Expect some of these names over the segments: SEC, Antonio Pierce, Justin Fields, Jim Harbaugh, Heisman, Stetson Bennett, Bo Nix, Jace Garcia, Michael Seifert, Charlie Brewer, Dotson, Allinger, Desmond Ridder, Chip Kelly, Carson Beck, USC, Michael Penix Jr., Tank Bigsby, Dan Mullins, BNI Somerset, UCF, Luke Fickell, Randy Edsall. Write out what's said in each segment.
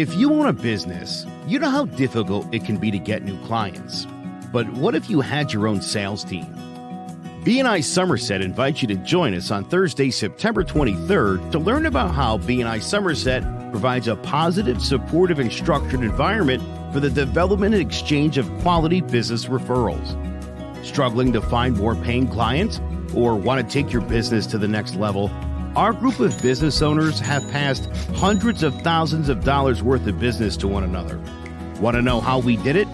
If you own a business, you know how difficult it can be to get new clients. But what if you had your own sales team? BNI Somerset invites you to join us on Thursday, September 23rd to learn about how BNI Somerset provides a positive, supportive, and structured environment for the development and exchange of quality business referrals. Struggling to find more paying clients or want to take your business to the next level? Our group of business owners have passed hundreds of thousands of dollars worth of business to one another. Want to know how we did it?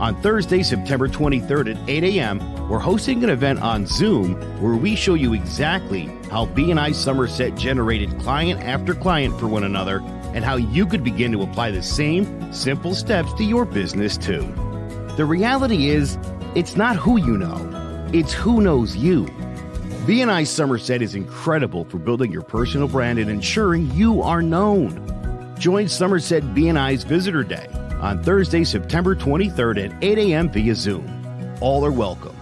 On Thursday, September 23rd at 8 a.m., we're hosting an event on Zoom where we show you exactly how BNI Somerset generated client after client for one another and how you could begin to apply the same simple steps to your business too. The reality is, it's not who you know, it's who knows you. BNI Somerset is incredible for building your personal brand and ensuring you are known. Join Somerset BNI's Visitor Day on Thursday, September 23rd at 8 a.m. via Zoom. All are welcome.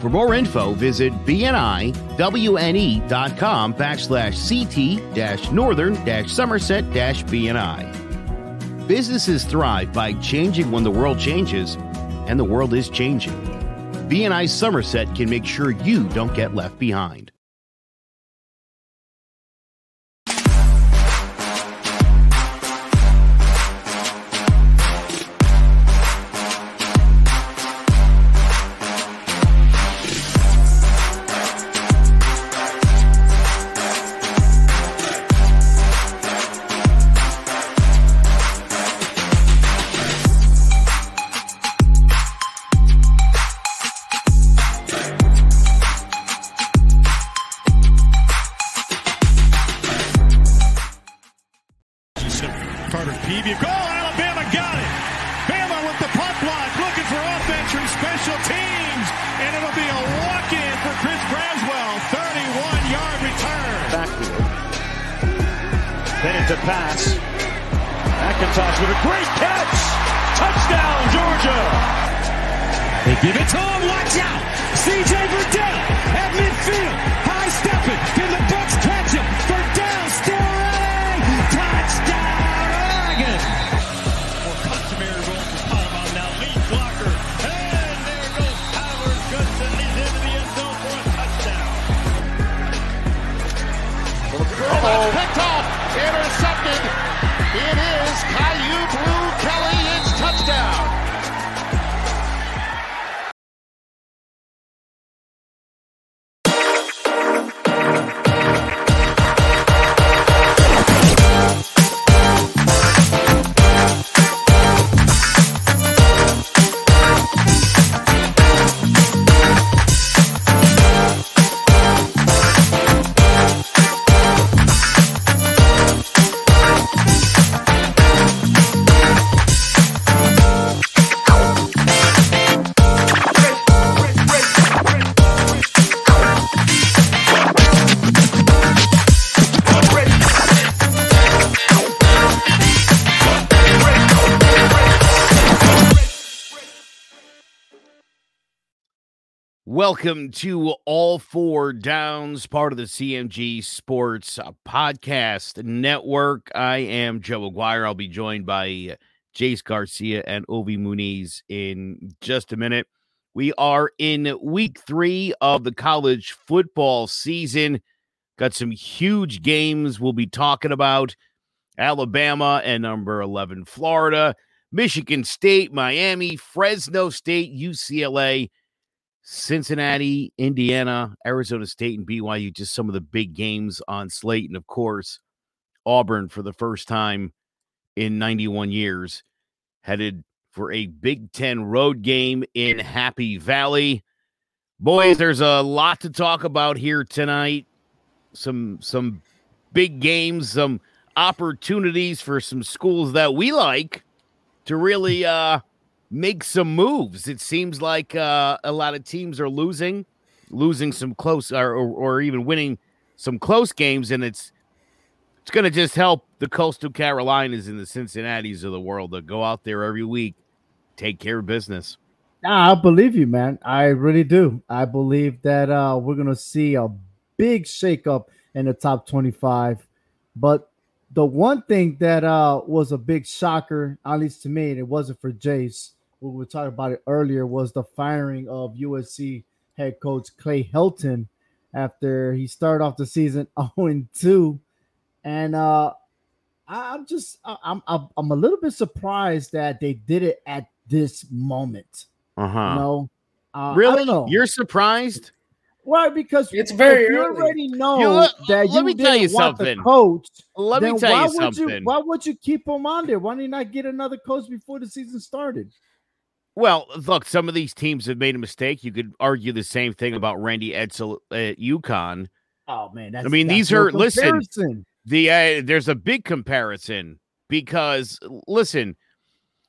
For more info, visit bniwne.com/CT-Northern-Somerset-BNI. Businesses thrive by changing when the world changes, and the world is changing. BNI Somerset can make sure you don't get left behind. Welcome to All Four Downs, part of the CMG Sports Podcast Network. I am Joe McGuire. I'll be joined by Jace Garcia and Ovi Muniz in just a minute. We are in week three of the college football season. Got some huge games we'll be talking about. Alabama and number 11, Florida, Michigan State, Miami, Fresno State, UCLA, Cincinnati, Indiana, Arizona State, and BYU, just some of the big games on slate. And, of course, Auburn, for the first time in 91 years, headed for a Big Ten road game in Happy Valley. Boys, there's a lot to talk about here tonight. Some big games, some opportunities for some schools that we like to really make some moves. It seems like a lot of teams are losing some close or even winning some close games, and it's going to just help the Coastal Carolinas and the Cincinnatis of the world to go out there every week, take care of business. I believe you, man. I really do. I believe that we're going to see a big shakeup in the top 25, but The one thing that was a big shocker, at least to me, and it wasn't for Jace, we were talking about it earlier, was the firing of USC head coach Clay Helton after he started off the season 0-2. And I'm a little bit surprised that they did it at this moment. You know? Really? I don't know. You're surprised? Well, because it's very early. You already know that you didn't want the coach. Let me tell you something. Why would you keep him on there? Why did you not get another coach before the season started? Well, look, some of these teams have made a mistake. You could argue the same thing about Randy Edsall at UConn. Oh, man. That's, I mean, that's these are, listen, the there's a big comparison because, listen,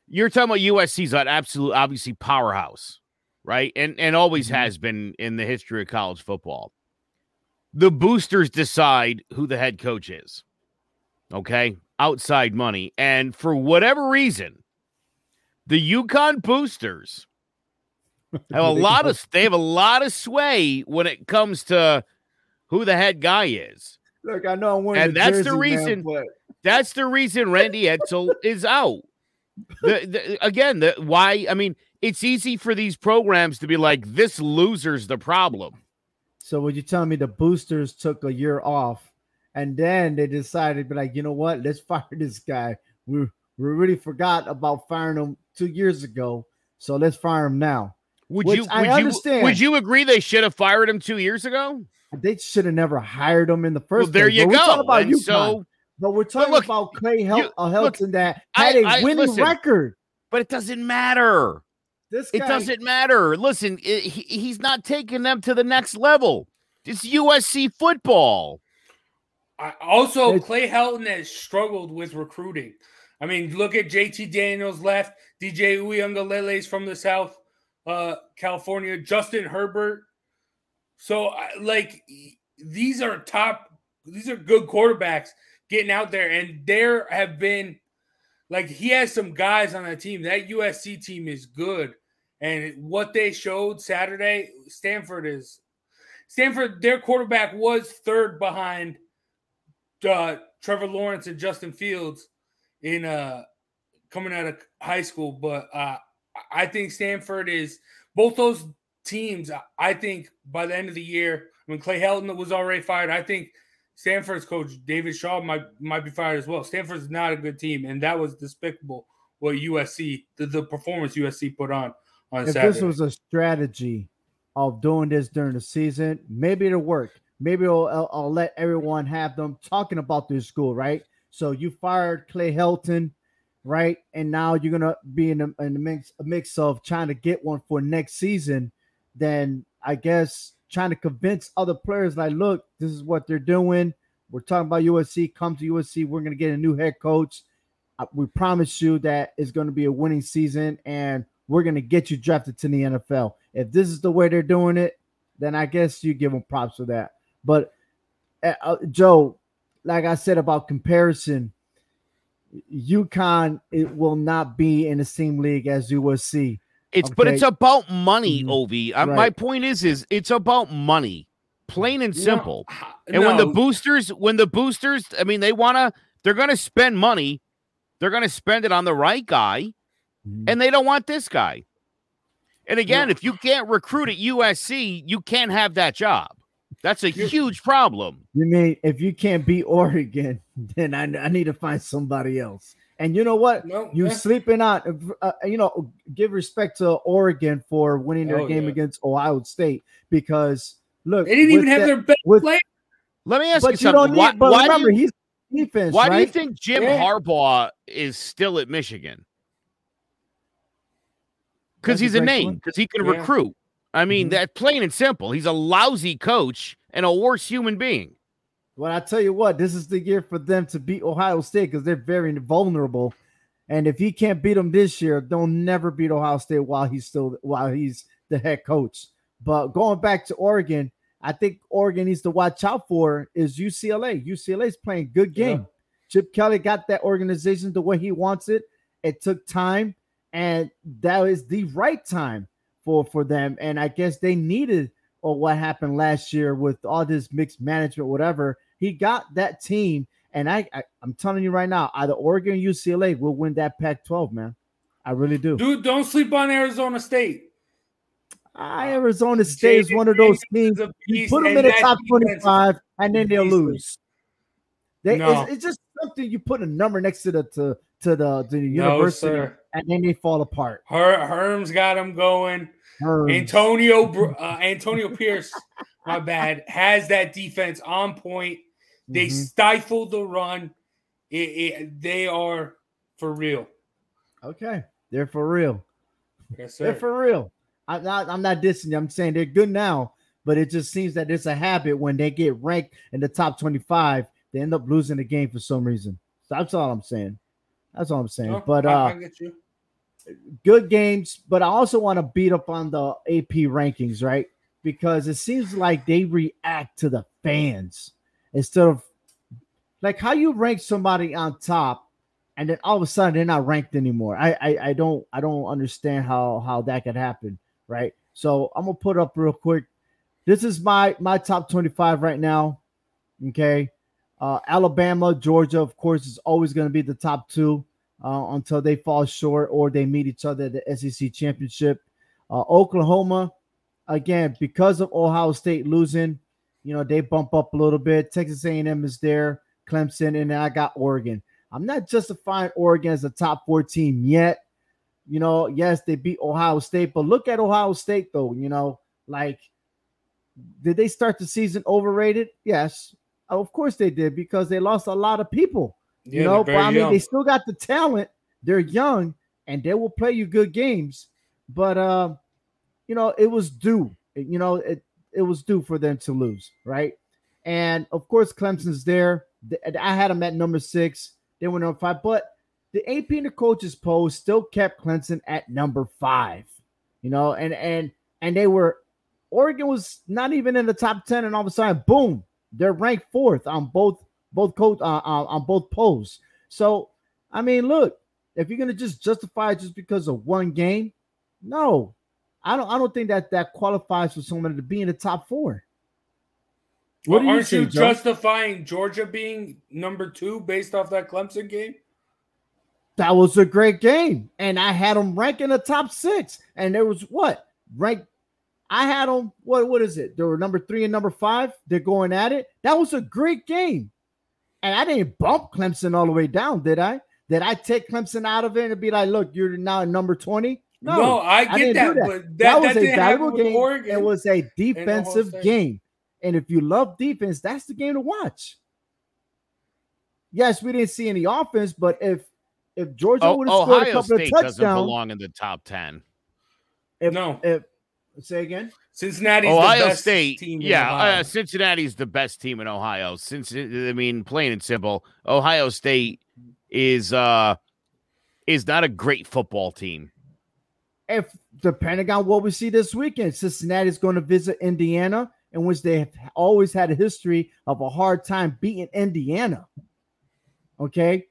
you're talking about USC's an absolute, obviously, powerhouse. Right. And always has been in the history of college football. The boosters decide who the head coach is. Okay. Outside money. And for whatever reason, the UConn boosters have a lot of, they have a lot of sway when it comes to who the head guy is. Look, I know I'm wearing and that's jersey, the reason, man, but... that's the reason Randy Edsall is out. Why? I mean, it's easy for these programs to be like, this loser's the problem. So would you tell me the boosters took a year off and then they decided to be like, you know what? Let's fire this guy. We really forgot about firing him 2 years ago. So let's fire him now. Would you agree they should have fired him 2 years ago? They should have never hired him in the first place. But we're talking about Clay Helton that had a winning record. But it doesn't matter. It doesn't matter. Listen, he's not taking them to the next level. It's USC football. Clay Helton has struggled with recruiting. I mean, look at JT Daniels left. DJ Uyunglele is from the South, California. Justin Herbert. So, these are good quarterbacks getting out there, and there have been, he has some guys on that team. That USC team is good, and what they showed Saturday, Stanford, their quarterback was third behind Trevor Lawrence and Justin Fields in coming out of high school, but I think Stanford is both those teams. I think by the end of the year, when Clay Helton was already fired, I think Stanford's coach, David Shaw, might be fired as well. Stanford's not a good team, and that was despicable what USC, the performance USC put on Saturday. If this was a strategy of doing this during the season, maybe it'll work. Maybe I'll let everyone have them talking about their school, right? So you fired Clay Helton, right? And now you're going to be in a mix of trying to get one for next season. Then I guess trying to convince other players, look, this is what they're doing. We're talking about USC. Come to USC. We're going to get a new head coach. We promise you that it's going to be a winning season, and we're going to get you drafted to the NFL. If this is the way they're doing it, then I guess you give them props for that. But, Joe, like I said about comparison, UConn, it will not be in the same league as USC. But it's about money, Ovi. Right. My point is it's about money, plain and simple. When the boosters, I mean, they're going to spend money. They're going to spend it on the right guy, and they don't want this guy. And again, if you can't recruit at USC, you can't have that job. That's a huge problem. You mean if you can't beat Oregon, then I need to find somebody else. And you know what? Sleeping on, give respect to Oregon for winning their game against Ohio State because, look. They didn't even have their best player. Let me ask you something. He's defense, why do you think Jim Harbaugh is still at Michigan? Because he's a name. Because he can recruit. I mean, that's plain and simple. He's a lousy coach and a worse human being. Well, I tell you what, this is the year for them to beat Ohio State because they're very vulnerable. And if he can't beat them this year, they'll never beat Ohio State while he's the head coach. But going back to Oregon, I think Oregon needs to watch out for is UCLA. UCLA's playing good game. Yeah. Chip Kelly got that organization the way he wants it. It took time, and that is the right time for them. And I guess they needed what happened last year with all this mixed management, whatever. He got that team, And I'm telling you right now, either Oregon or UCLA will win that Pac-12, man. I really do. Dude, don't sleep on Arizona State. Arizona State is one of those teams. You put them in the top 25, and then they'll lose. It's just something you put a number next to the university, and then they fall apart. Herm's got them going. Antonio Pierce, my bad, has that defense on point. They stifle the run. They are for real. Okay, they're for real. Yes, sir. They're for real. I'm not dissing you. I'm saying they're good now, but it just seems that it's a habit when they get ranked in the top 25, they end up losing the game for some reason. So that's all I'm saying. Oh, but I get you. Good games, but I also want to beat up on the AP rankings, right? Because it seems like they react to the fans instead of like how you rank somebody on top and then all of a sudden they're not ranked anymore. I don't understand how that could happen, right? So I'm gonna put up real quick. This is my top 25 right now. Okay. Alabama, Georgia, of course, is always going to be the top two until they fall short or they meet each other at the SEC championship. Oklahoma, again, because of Ohio State losing, they bump up a little bit. Texas A&M is there, Clemson, and then I got Oregon. I'm not justifying Oregon as a top 4 team yet. Yes, they beat Ohio State, but look at Ohio State, though. Did they start the season overrated? Yes. Of course they did because they lost a lot of people, but I mean, young. They still got the talent. They're young and they will play you good games, but, it was due, it was due for them to lose. Right. And of course, Clemson's there. I had them at number 6. They went on 5, but the AP and the coaches poll still kept Clemson at number 5, and Oregon was not even in the top 10 and all of a sudden, boom. They're ranked 4th on both polls. So, I mean, look, if you're gonna justify it just because of one game, no, I don't think that qualifies for someone to be in the top 4. What do you aren't say, you justifying Georgia being number 2 based off that Clemson game? That was a great game, and I had them ranked in the top 6. And there was what ranked. I had them, what is it? They were number 3 and number 5. They're going at it. That was a great game. And I didn't bump Clemson all the way down, did I? Did I take Clemson out of it and be like, look, you're now at number 20? No, I get that. But that was a valuable game. It was a defensive game. And if you love defense, that's the game to watch. Yes, we didn't see any offense, but if Georgia would have scored a couple of touchdowns. Ohio State doesn't belong in the top 10. Say again. Cincinnati's Ohio the best State team. Yeah, Cincinnati's the best team in Ohio. Plain and simple, Ohio State is not a great football team. If the Pentagon, what we see this weekend, Cincinnati is going to visit Indiana, in which they have always had a history of a hard time beating Indiana. Okay,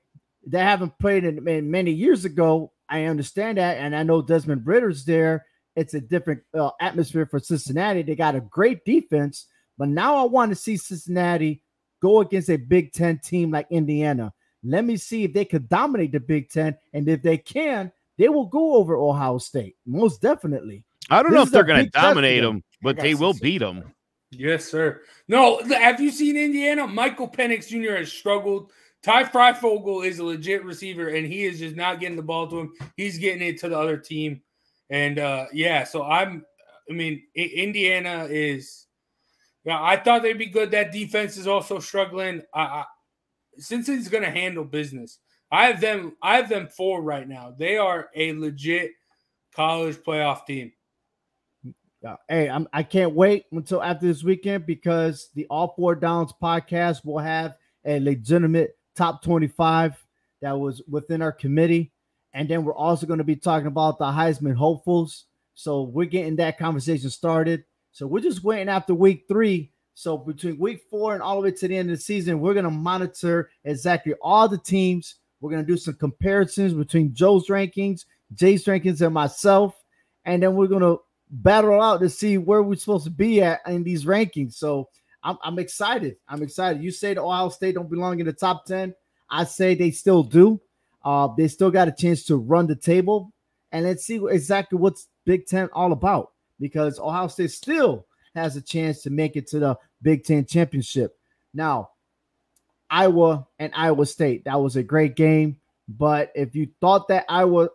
they haven't played in many years ago. I understand that, and I know Desmond Ridder's there. It's a different atmosphere for Cincinnati. They got a great defense, but now I want to see Cincinnati go against a Big Ten team like Indiana. Let me see if they could dominate the Big Ten, and if they can, they will go over Ohio State, most definitely. I don't know if they're going to dominate them, but they will beat them. Yes, sir. No, have you seen Indiana? Michael Penix Jr. has struggled. Ty Fryfogle is a legit receiver, and he is just not getting the ball to him. He's getting it to the other team. And, Indiana is – I thought they'd be good. That defense is also struggling. Cincinnati's going to handle business. I have them 4 right now. They are a legit college playoff team. Hey, I can't wait until after this weekend because the All Four Downs podcast will have a legitimate top 25 that was within our committee. And then we're also going to be talking about the Heisman hopefuls. So we're getting that conversation started. So we're just waiting after week 3. So between week 4 and all the way to the end of the season, we're going to monitor exactly all the teams. We're going to do some comparisons between Joe's rankings, Jay's rankings, and myself. And then we're going to battle out to see where we're supposed to be at in these rankings. So I'm excited. I'm excited. You say the Ohio State don't belong in the top 10. I say they still do. They still got a chance to run the table. And let's see exactly what's Big Ten all about, because Ohio State still has a chance to make it to the Big Ten championship. Now, Iowa and Iowa State, that was a great game. But if you thought that Iowa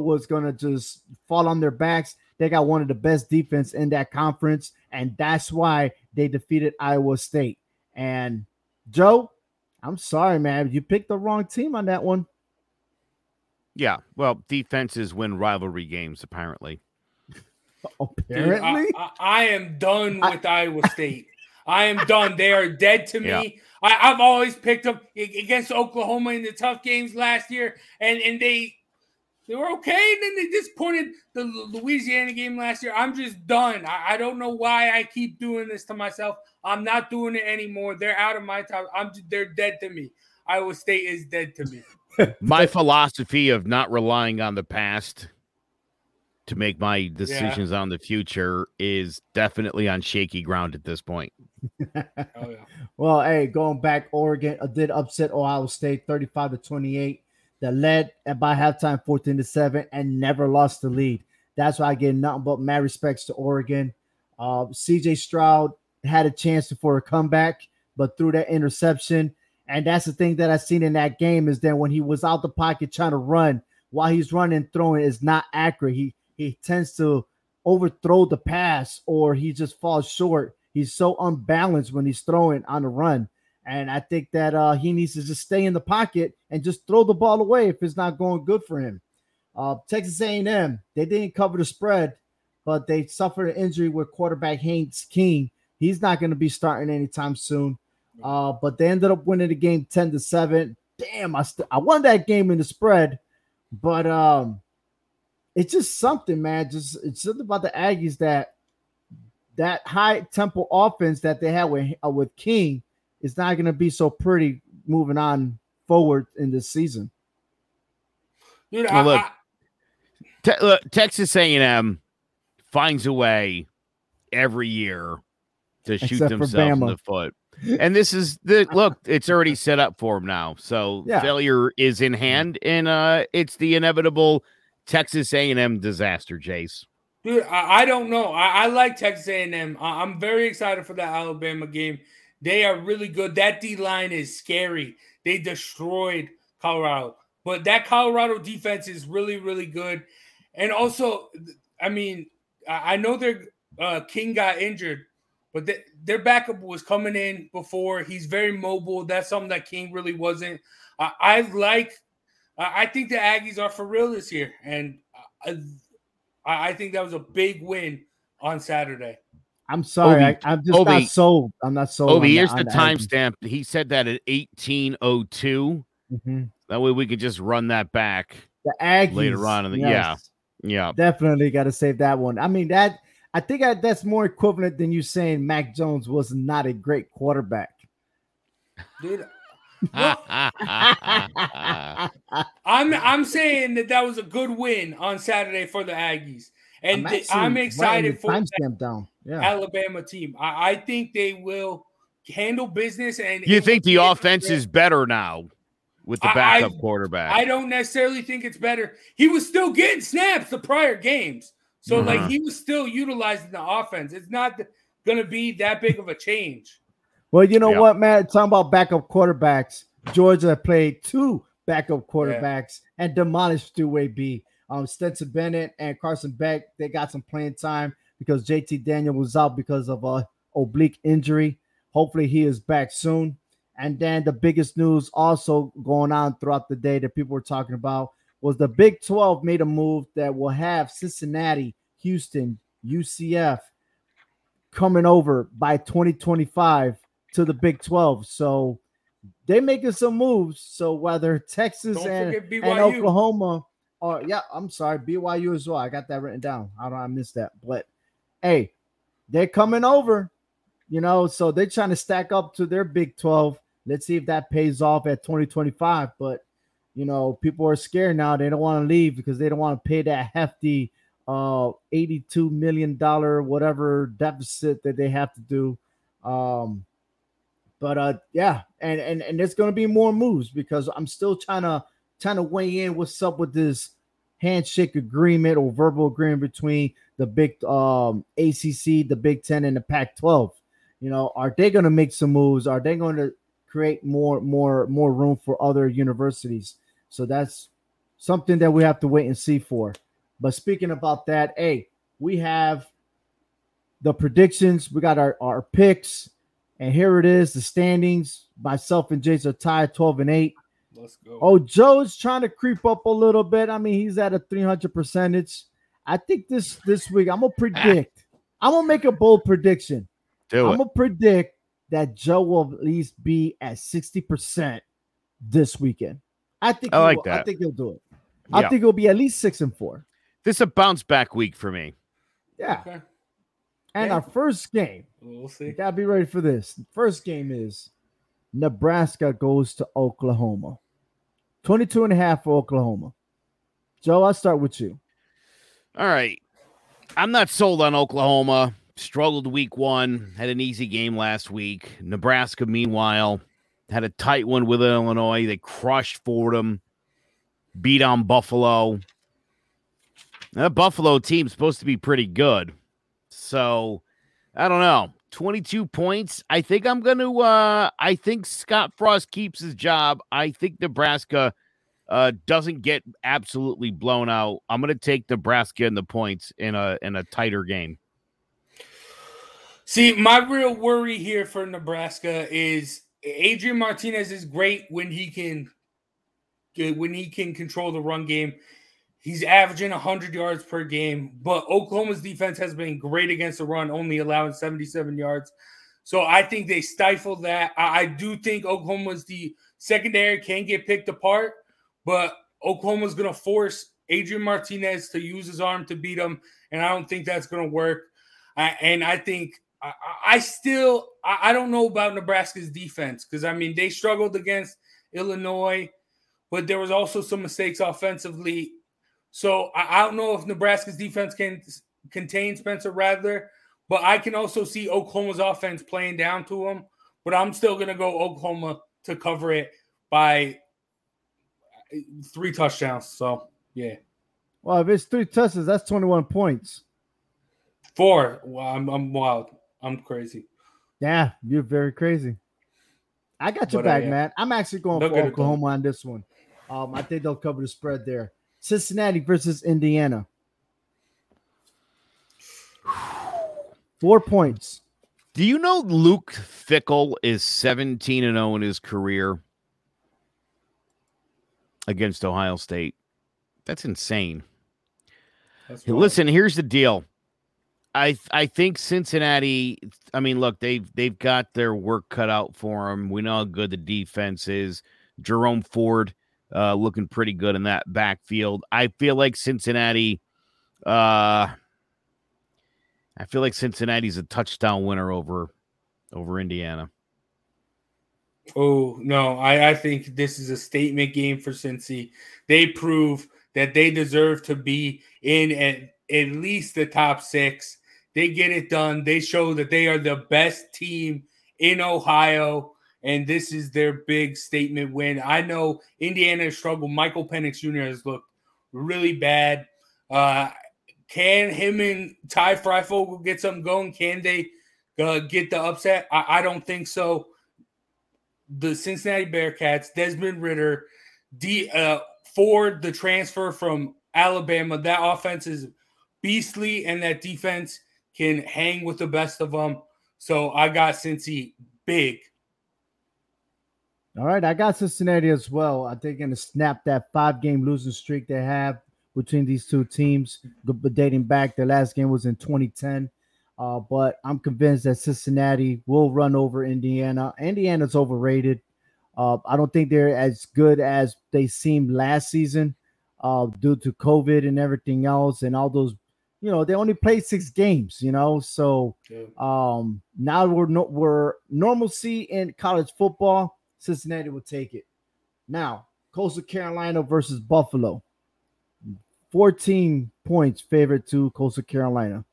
was going to just fall on their backs, they got one of the best defense in that conference, and that's why they defeated Iowa State. And, Joe, I'm sorry, man. You picked the wrong team on that one. Yeah, well, defenses win rivalry games, apparently. Apparently? Dude, I am done with Iowa State. I am done. They are dead to me. Yeah. I've always picked them against Oklahoma in the tough games last year, and they were okay, and then they disappointed the Louisiana game last year. I'm just done. I don't know why I keep doing this to myself. I'm not doing it anymore. They're out of my top. They're dead to me. Iowa State is dead to me. My philosophy of not relying on the past to make my decisions on the future is definitely on shaky ground at this point. Oh, yeah. Well, hey, going back, Oregon did upset Ohio State 35-28. That led at by halftime 14-7 and never lost the lead. That's why I get nothing but mad respects to Oregon. CJ Stroud had a chance for a comeback, but threw that interception. And that's the thing that I've seen in that game is that when he was out the pocket trying to run, while he's running, throwing is not accurate. He tends to overthrow the pass, or he just falls short. He's so unbalanced when he's throwing on the run. And I think that he needs to just stay in the pocket and just throw the ball away if it's not going good for him. Texas A&M, they didn't cover the spread, but they suffered an injury with quarterback Haynes King. He's not going to be starting anytime soon. But they ended up winning the game 10-7. Damn, I won that game in the spread. But it's just something, man. It's something about the Aggies that high-tempo offense that they had with King. It's not going to be so pretty moving on forward in this season. Dude, well, look, Texas A&M finds a way every year to shoot themselves in the foot. And this is it's already set up for them now. So failure is in hand, and it's the inevitable Texas A&M disaster, Jace. Dude, I don't know. I like Texas A&M. I'm very excited for that Alabama game. They are really good. That D-line is scary. They destroyed Colorado. But that Colorado defense is really, really good. And also, I mean, I know their King got injured, but their backup was coming in before. He's very mobile. That's something that King really wasn't. I think the Aggies are for real this year. And I think that was a big win on Saturday. I'm sorry. Ovi, I'm just not sold. I'm not sold. Ovi, here's the timestamp. He said that at 18:02. Mm-hmm. That way we could just run that back the Aggies, later on. Yeah. Definitely got to save that one. I mean, that's more equivalent than you saying Mac Jones was not a great quarterback. Dude. I'm saying that was a good win on Saturday for the Aggies. And I'm excited for that Alabama team. I think they will handle business. And you think the offense is better now with the backup quarterback? I don't necessarily think it's better. He was still getting snaps the prior games. So, he was still utilizing the offense. It's not going to be that big of a change. Well, you know what, man? Talking about backup quarterbacks, Georgia played two backup quarterbacks and demolished 2-way B. Stetson Bennett and Carson Beck, they got some playing time because JT Daniels was out because of an oblique injury. Hopefully he is back soon. And then the biggest news also going on throughout the day that people were talking about was the Big 12 made a move that will have Cincinnati, Houston, UCF coming over by 2025 to the Big 12. So they're making some moves. So whether Texas and Oklahoma – oh, yeah, I'm sorry. BYU as well. I got that written down. How did I miss that? But, hey, they're coming over, so they're trying to stack up to their Big 12. Let's see if that pays off at 2025. But, people are scared now. They don't want to leave because they don't want to pay that hefty $82 million whatever deficit that they have to do But there's going to be more moves because I'm still trying to weigh in what's up with this handshake agreement or verbal agreement between the big ACC, the Big Ten, and the Pac-12. You know, are they going to make some moves? Are they going to create more room for other universities? So that's something that we have to wait and see for. But speaking about that, hey, we have the predictions. We got our picks. And here it is, the standings. Myself and Jace are tied 12-8. Let's go. Oh, Joe's trying to creep up a little bit. I mean, he's at a 300%. I think this week I'm going to predict. I'm going to make a bold prediction. I'm going to predict that Joe will at least be at 60% this weekend. I think he'll do it. Yeah. I think it'll be at least 6-4. This is a bounce back week for me. Yeah. Okay. And our first game, we'll see. You gotta be ready for this. First game is Nebraska goes to Oklahoma. 22.5 for Oklahoma. Joe, I'll start with you. All right. I'm not sold on Oklahoma. Struggled week one. Had an easy game last week. Nebraska, meanwhile, had a tight one with Illinois. They crushed Fordham. Beat on Buffalo. That Buffalo team's supposed to be pretty good. So, I don't know. 22 points. I think I'm going to I think Scott Frost keeps his job. I think Nebraska doesn't get absolutely blown out. I'm going to take Nebraska in the points in a tighter game. See, my real worry here for Nebraska is Adrian Martinez is great when he can control the run game. He's averaging 100 yards per game, but Oklahoma's defense has been great against the run, only allowing 77 yards. So I think they stifle that. I do think Oklahoma's the secondary can get picked apart, but Oklahoma's going to force Adrian Martinez to use his arm to beat him, and I don't think that's going to work. I don't know about Nebraska's defense because, I mean, they struggled against Illinois, but there was also some mistakes offensively. So I don't know if Nebraska's defense can contain Spencer Rattler, but I can also see Oklahoma's offense playing down to him. But I'm still going to go Oklahoma to cover it by 3 touchdowns. So, yeah. Well, if it's 3 touchdowns, that's 21 points. 4. Well, I'm wild. I'm crazy. Yeah, you're very crazy. I got your back, man. I'm actually going for Oklahoma on this one. I think they'll cover the spread there. Cincinnati versus Indiana. 4 points. Do you know Luke Fickell is 17-0 in his career against Ohio State? That's insane. That's wild. Listen, here's the deal. I think Cincinnati, I mean, look, they've got their work cut out for them. We know how good the defense is. Jerome Ford looking pretty good in that backfield. I feel like Cincinnati's a touchdown winner over Indiana. Oh, no. I think this is a statement game for Cincy. They prove that they deserve to be in at least the top 6. They get it done. They show that they are the best team in Ohio. And this is their big statement win. I know Indiana struggled. Michael Penix Jr. has looked really bad. Can him and Ty Fryfogle get something going? Can they get the upset? I don't think so. The Cincinnati Bearcats, Desmond Ridder, Ford, the transfer from Alabama, that offense is beastly, and that defense can hang with the best of them. So I got Cincy big. All right, I got Cincinnati as well. I think they're going to snap that 5-game losing streak they have between these two teams, dating back. Their last game was in 2010. But I'm convinced that Cincinnati will run over Indiana. Indiana's overrated. I don't think they're as good as they seemed last season due to COVID and everything else and all those. You know, they only played 6 games, you know. So now we're normalcy in college football. Cincinnati will take it. Now, Coastal Carolina versus Buffalo. 14 points favorite to Coastal Carolina.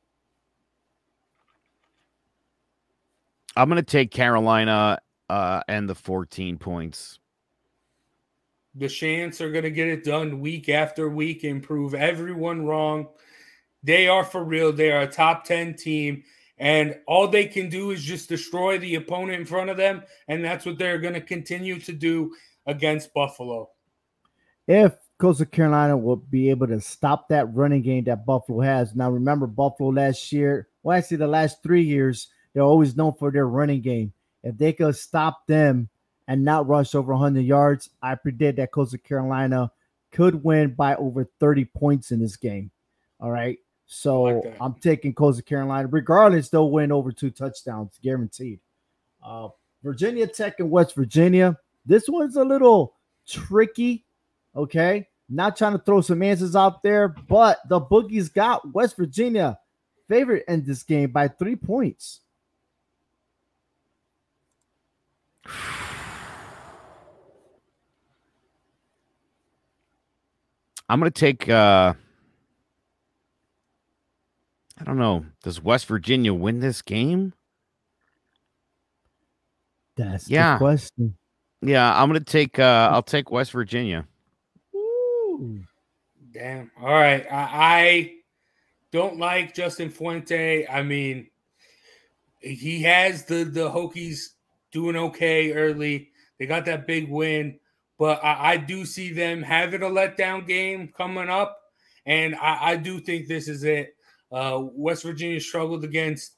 I'm going to take Carolina and the 14 points. The Shants are going to get it done week after week and prove everyone wrong. They are for real. They are a top 10 team, and all they can do is just destroy the opponent in front of them, and that's what they're going to continue to do against Buffalo. If Coastal Carolina will be able to stop that running game that Buffalo has. Now, remember, Buffalo last year, well, actually the last 3 years, they're always known for their running game. If they could stop them and not rush over 100 yards, I predict that Coastal Carolina could win by over 30 points in this game. All right? So okay. I'm taking Coastal Carolina. Regardless, they'll win over 2 touchdowns, guaranteed. Virginia Tech and West Virginia, this one's a little tricky. Okay, not trying to throw some answers out there, but the boogies got West Virginia favorite in this game by 3 points. I'm going to take, I don't know, does West Virginia win this game? That's the question. Yeah, I'm going to take, I'll take West Virginia. Damn. All right. I don't like Justin Fuente. I mean, he has the Hokies doing okay early. They got that big win, but I do see them having a letdown game coming up, and I do think this is it. West Virginia struggled against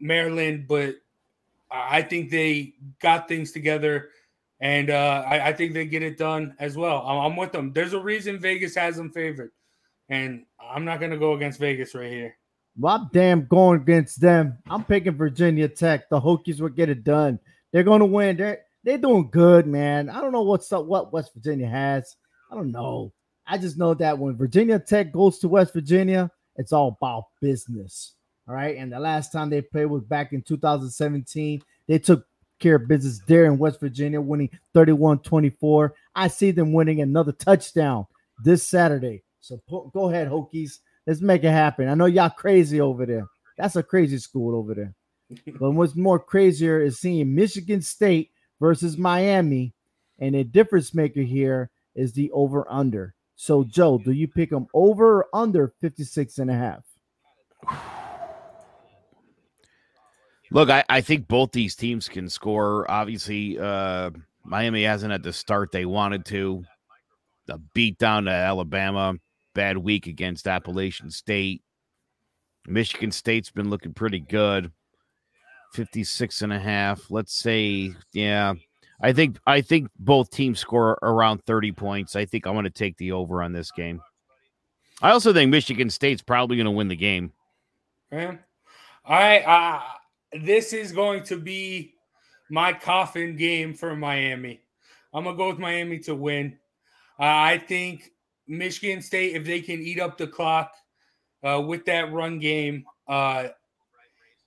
Maryland, but I think they got things together. And I think they get it done as well. I'm with them. There's a reason Vegas has them favored. And I'm not going to go against Vegas right here. Well, I'm damn going against them. I'm picking Virginia Tech. The Hokies will get it done. They're going to win. They're doing good, man. I don't know what's up, what West Virginia has. I don't know. I just know that when Virginia Tech goes to West Virginia, it's all about business. All right? And the last time they played was back in 2017. They took care of business there in West Virginia, winning 31-24. I see them winning another touchdown this Saturday. So go ahead, Hokies. Let's make it happen. I know y'all crazy over there. That's a crazy school over there. But what's more crazier is seeing Michigan State versus Miami, and a difference maker here is the over-under. So, Joe, do you pick them over or under 56.5? Look, I think both these teams can score. Obviously, Miami hasn't had the start they wanted to. The beatdown to Alabama, bad week against Appalachian State. Michigan State's been looking pretty good. 56.5. Let's say, yeah. I think both teams score around 30 points. I think I'm going to take the over on this game. I also think Michigan State's probably going to win the game. Yeah. All right. This is going to be my coffin game for Miami. I'm going to go with Miami to win. I think Michigan State, if they can eat up the clock with that run game, I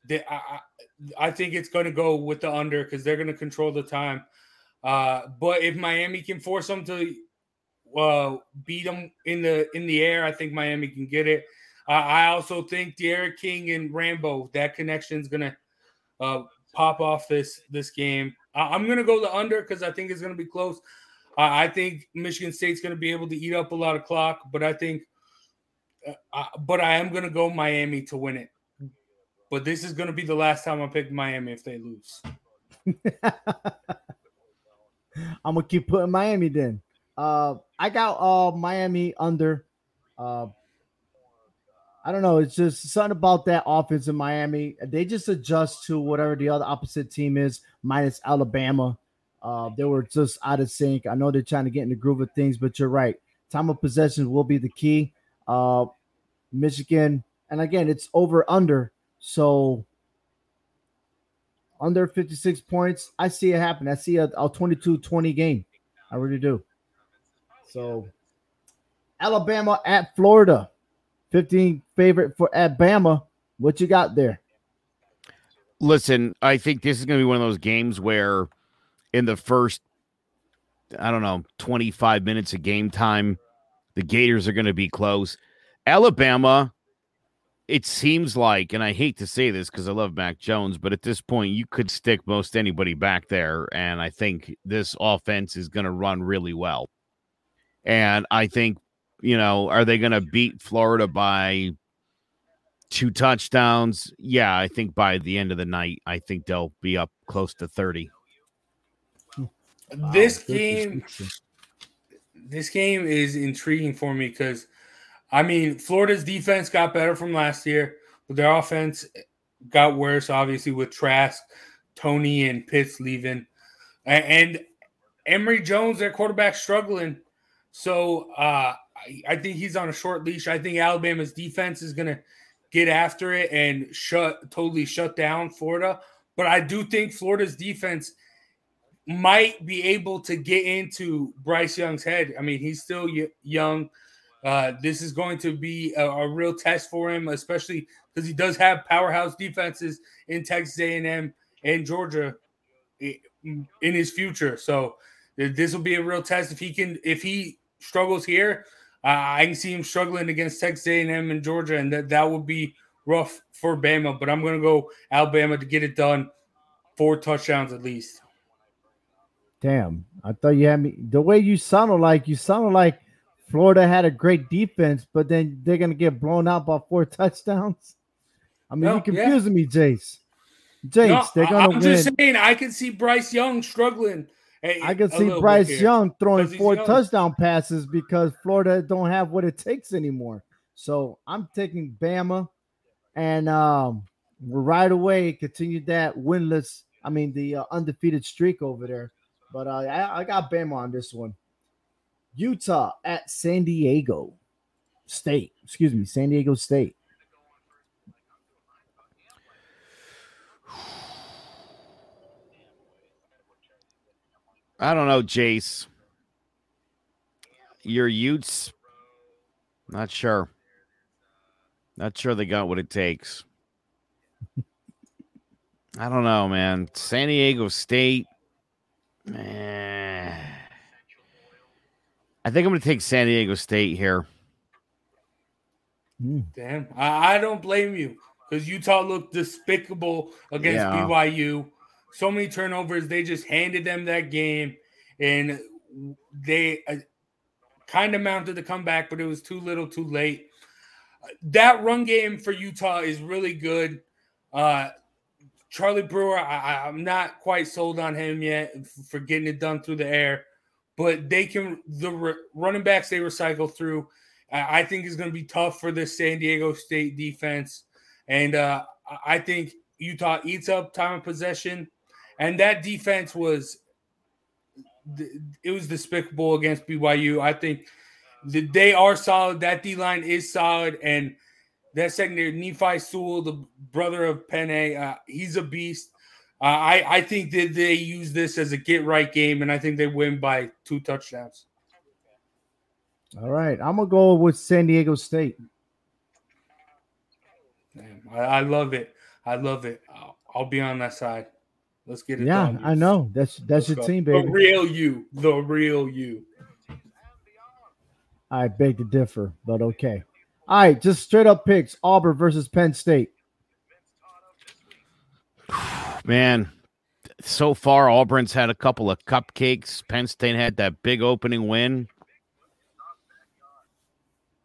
think it's going to go with the under because they're going to control the time. But if Miami can force them to beat them in the air, I think Miami can get it. I also think De'Aaron King and Rambo, that connection is going to pop off this game. I'm going to go the under because I think it's going to be close. I think Michigan State's going to be able to eat up a lot of clock, but I am going to go Miami to win it. But this is going to be the last time I pick Miami if they lose. I'm going to keep putting Miami then. I got Miami under. I don't know. It's just something about that offense in Miami. They just adjust to whatever the other opposite team is, minus Alabama. They were just out of sync. I know they're trying to get in the groove of things, but you're right. Time of possession will be the key. Michigan, and again, it's over-under. So under 56 points, I see it happen. I see a 22-20 game. I really do. So Alabama at Florida. 15 favorite for Alabama. What you got there? Listen, I think this is going to be one of those games where in the first, 25 minutes of game time, the Gators are going to be close. Alabama it seems like, and I hate to say this because I love Mac Jones, but at this point you could stick most anybody back there, and I think this offense is going to run really well. And I think, you know, are they going to beat Florida by 2 touchdowns? Yeah, I think by the end of the night, I think they'll be up close to 30. This game is intriguing for me because, I mean, Florida's defense got better from last year, but their offense got worse, obviously, with Trask, Tony, and Pitts leaving. And Emory Jones, their quarterback, struggling. So I think he's on a short leash. I think Alabama's defense is going to get after it and totally shut down Florida. But I do think Florida's defense might be able to get into Bryce Young's head. I mean, he's still young. This is going to be a real test for him, especially because he does have powerhouse defenses in Texas A&M and Georgia in his future. So this will be a real test. If he struggles here, I can see him struggling against Texas A&M and Georgia, and that would be rough for Bama. But I'm going to go Alabama to get it done, 4 touchdowns at least. Damn, I thought you had me. The way you sounded like Florida had a great defense, but then they're going to get blown out by 4 touchdowns. I mean, you're confusing me, Jace. They're going to win. I'm just saying, I can see Bryce Young struggling. I can see Bryce Young throwing 4 touchdown passes because Florida don't have what it takes anymore. So I'm taking Bama, and right away continue that undefeated streak over there. But I got Bama on this one. Utah at San Diego State. I don't know, Jace. Your Utes, not sure. Not sure they got what it takes. I don't know, man. San Diego State, man. I think I'm going to take San Diego State here. Damn. I don't blame you because Utah looked despicable against BYU. So many turnovers. They just handed them that game, and they kind of mounted the comeback, but it was too little too late. That run game for Utah is really good. Charlie Brewer, I'm not quite sold on him yet for getting it done through the air. But the running backs they recycle through, I think is going to be tough for the San Diego State defense. And I think Utah eats up time of possession. And that defense was despicable against BYU. I think they are solid. That D-line is solid. And that secondary, Nephi Sewell, the brother of Penne, he's a beast. I think that they use this as a get-right game, and I think they win by 2 touchdowns. All right. I'm going to go with San Diego State. Damn, I love it. I'll be on that side. Let's get it done. Yeah, I know. That's your team, baby. The real you. I beg to differ, but okay. All right, just straight-up picks, Auburn versus Penn State. Man, so far Auburn's had a couple of cupcakes. Penn State had that big opening win.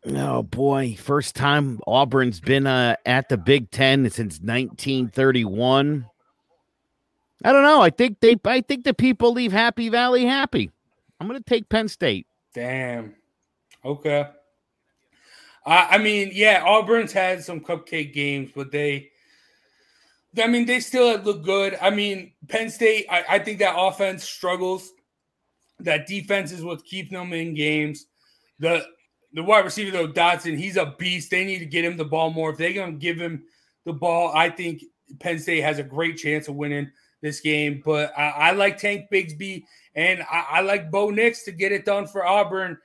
Oh, boy. First time Auburn's been at the Big Ten since 1931. I don't know. I think the people leave Happy Valley happy. I'm going to take Penn State. Damn. Okay. Auburn's had some cupcake games, but they still look good. I mean, Penn State, I think that offense struggles. That defense is what's keeping them in games. The wide receiver, though, Dotson, he's a beast. They need to get him the ball more. If they're going to give him the ball, I think Penn State has a great chance of winning this game. But I like Tank Bigsby, and I like Bo Nix to get it done for Auburn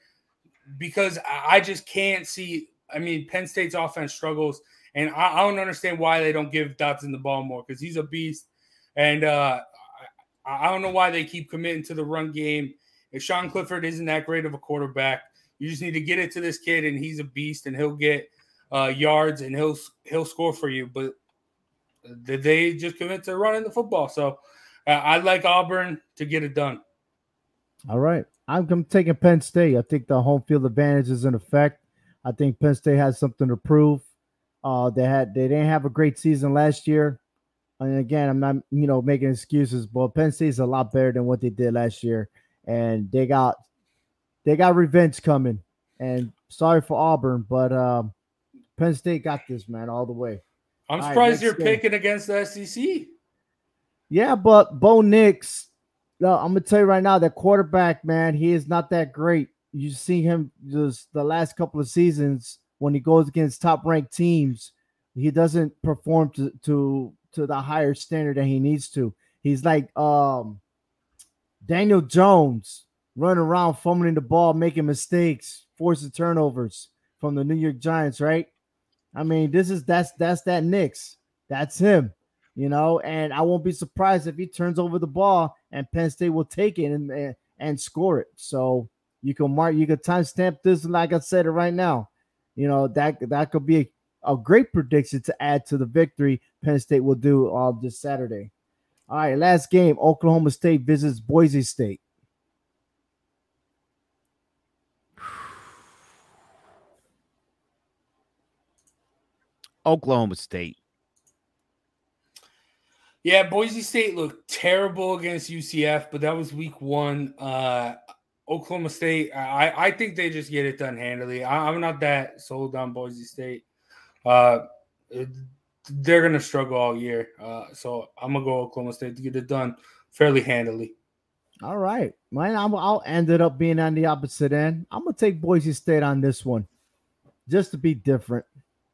because I just can't see – Penn State's offense struggles. And I don't understand why they don't give Dotson the ball more because he's a beast. And I don't know why they keep committing to the run game. If Sean Clifford isn't that great of a quarterback, you just need to get it to this kid, and he's a beast, and he'll get yards, and he'll score for you. But they just commit to running the football. So I'd like Auburn to get it done. All right. I'm taking Penn State. I think the home field advantage is in effect. I think Penn State has something to prove. They didn't have a great season last year. And again, I'm not, making excuses, but Penn State's a lot better than what they did last year. And they got revenge coming. And sorry for Auburn, but Penn State got this, man, all the way. I'm surprised you're picking against the SEC. Yeah, but Bo Nix, I'm going to tell you right now, that quarterback, man, he is not that great. You see him just the last couple of seasons when he goes against top-ranked teams, he doesn't perform to the higher standard that he needs to. He's like Daniel Jones, running around, fumbling the ball, making mistakes, forcing turnovers from the New York Giants, right? I mean, that's that Knicks. That's him, and I won't be surprised if he turns over the ball and Penn State will take it and score it. So you can timestamp this, like I said it right now. That could be a great prediction to add to the victory Penn State will do this Saturday. All right, last game, Oklahoma State visits Boise State. Oklahoma State. Yeah, Boise State looked terrible against UCF, but that was week one. Oklahoma State, I think they just get it done handily. I'm not that sold on Boise State. They're going to struggle all year. So I'm going to go Oklahoma State to get it done fairly handily. All right. Mine, I'll end it up being on the opposite end. I'm going to take Boise State on this one just to be different.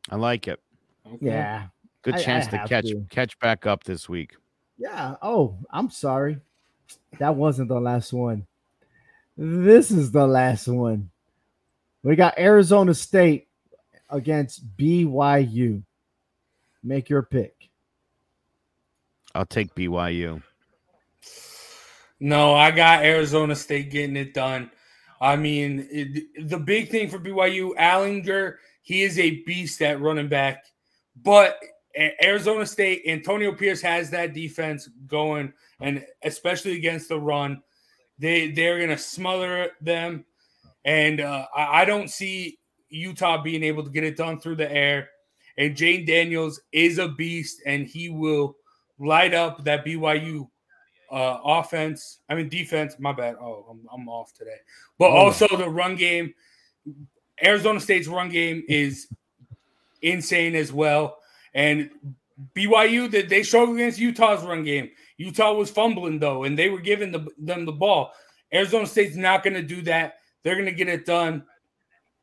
I like it. Okay. Yeah. Good chance to catch back up this week. Yeah. Oh, I'm sorry. That wasn't the last one. This is the last one. We got Arizona State against BYU. Make your pick. I'll take BYU. No, I got Arizona State getting it done. I mean, the big thing for BYU, Allinger, he is a beast at running back. But Arizona State, Antonio Pierce has that defense going, and especially against the run, they're going to smother them. And I don't see Utah being able to get it done through the air. And Jane Daniels is a beast, and he will light up that BYU defense. My bad. Oh, I'm off today. But also the run game. Arizona State's run game is insane as well. And BYU, they struggled against Utah's run game. Utah was fumbling, though, and they were giving them the ball. Arizona State's not going to do that. They're going to get it done.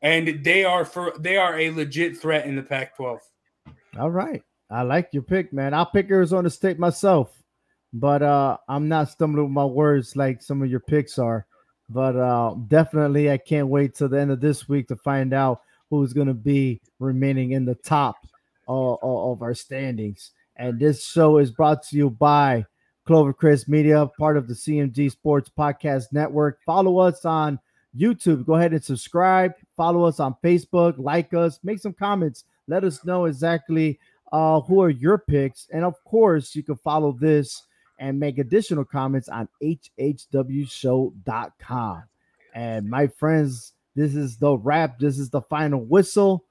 And they are a legit threat in the Pac-12. All right. I like your pick, man. I'll pick Arizona State myself. But I'm not stumbling with my words like some of your picks are. But definitely I can't wait till the end of this week to find out who's going to be remaining in the top of our standings. And this show is brought to you by Clovercrest Media, part of the CMG Sports Podcast Network. Follow us on YouTube. Go ahead and subscribe. Follow us on Facebook. Like us. Make some comments. Let us know exactly who are your picks. And, of course, you can follow this and make additional comments on HHWShow.com. And, my friends, this is the wrap. This is the final whistle.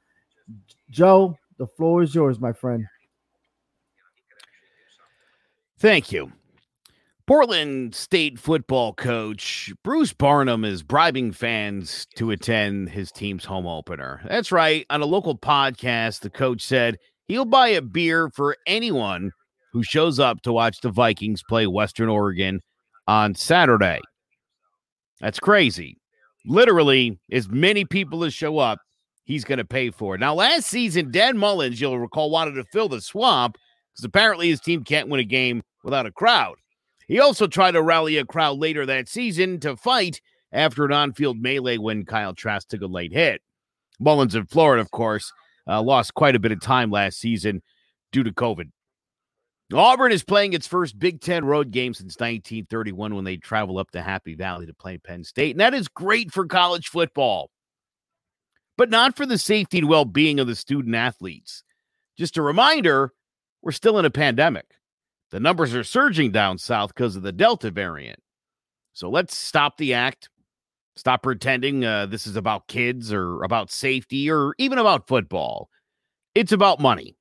Joe, the floor is yours, my friend. Thank you. Portland State football coach Bruce Barnum is bribing fans to attend his team's home opener. That's right. On a local podcast, the coach said he'll buy a beer for anyone who shows up to watch the Vikings play Western Oregon on Saturday. That's crazy. Literally, as many people as show up, he's going to pay for it. Now, last season, Dan Mullins, you'll recall, wanted to fill the swamp because apparently his team can't win a game without a crowd. He also tried to rally a crowd later that season to fight after an on-field melee when Kyle Trask took a late hit. Mullins in Florida, of course, lost quite a bit of time last season due to COVID. Auburn is playing its first Big Ten road game since 1931 when they travel up to Happy Valley to play Penn State, and that is great for college football. but not for the safety and well-being of the student athletes. Just a reminder, we're still in a pandemic. The numbers are surging down south because of the Delta variant. So let's stop the act. Stop pretending this is about kids or about safety or even about football. It's about money.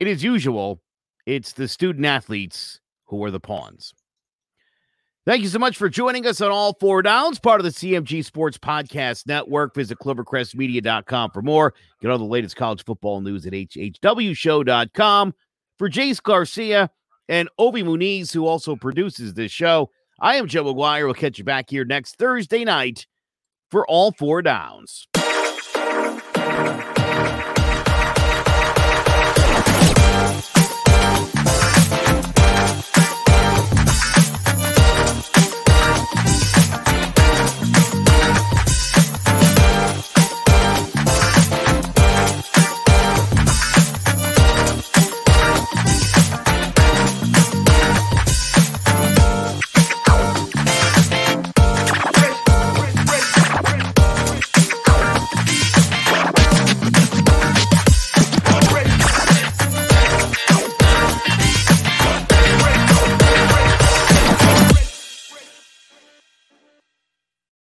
It is usual. It's the student athletes who are the pawns. Thank you so much for joining us on All Four Downs, part of the CMG Sports Podcast Network. Visit clovercrestmedia.com for more. Get all the latest college football news at HHWShow.com. For Jace Garcia and Ovi Muniz, who also produces this show, I am Joe McGuire. We'll catch you back here next Thursday night for All Four Downs.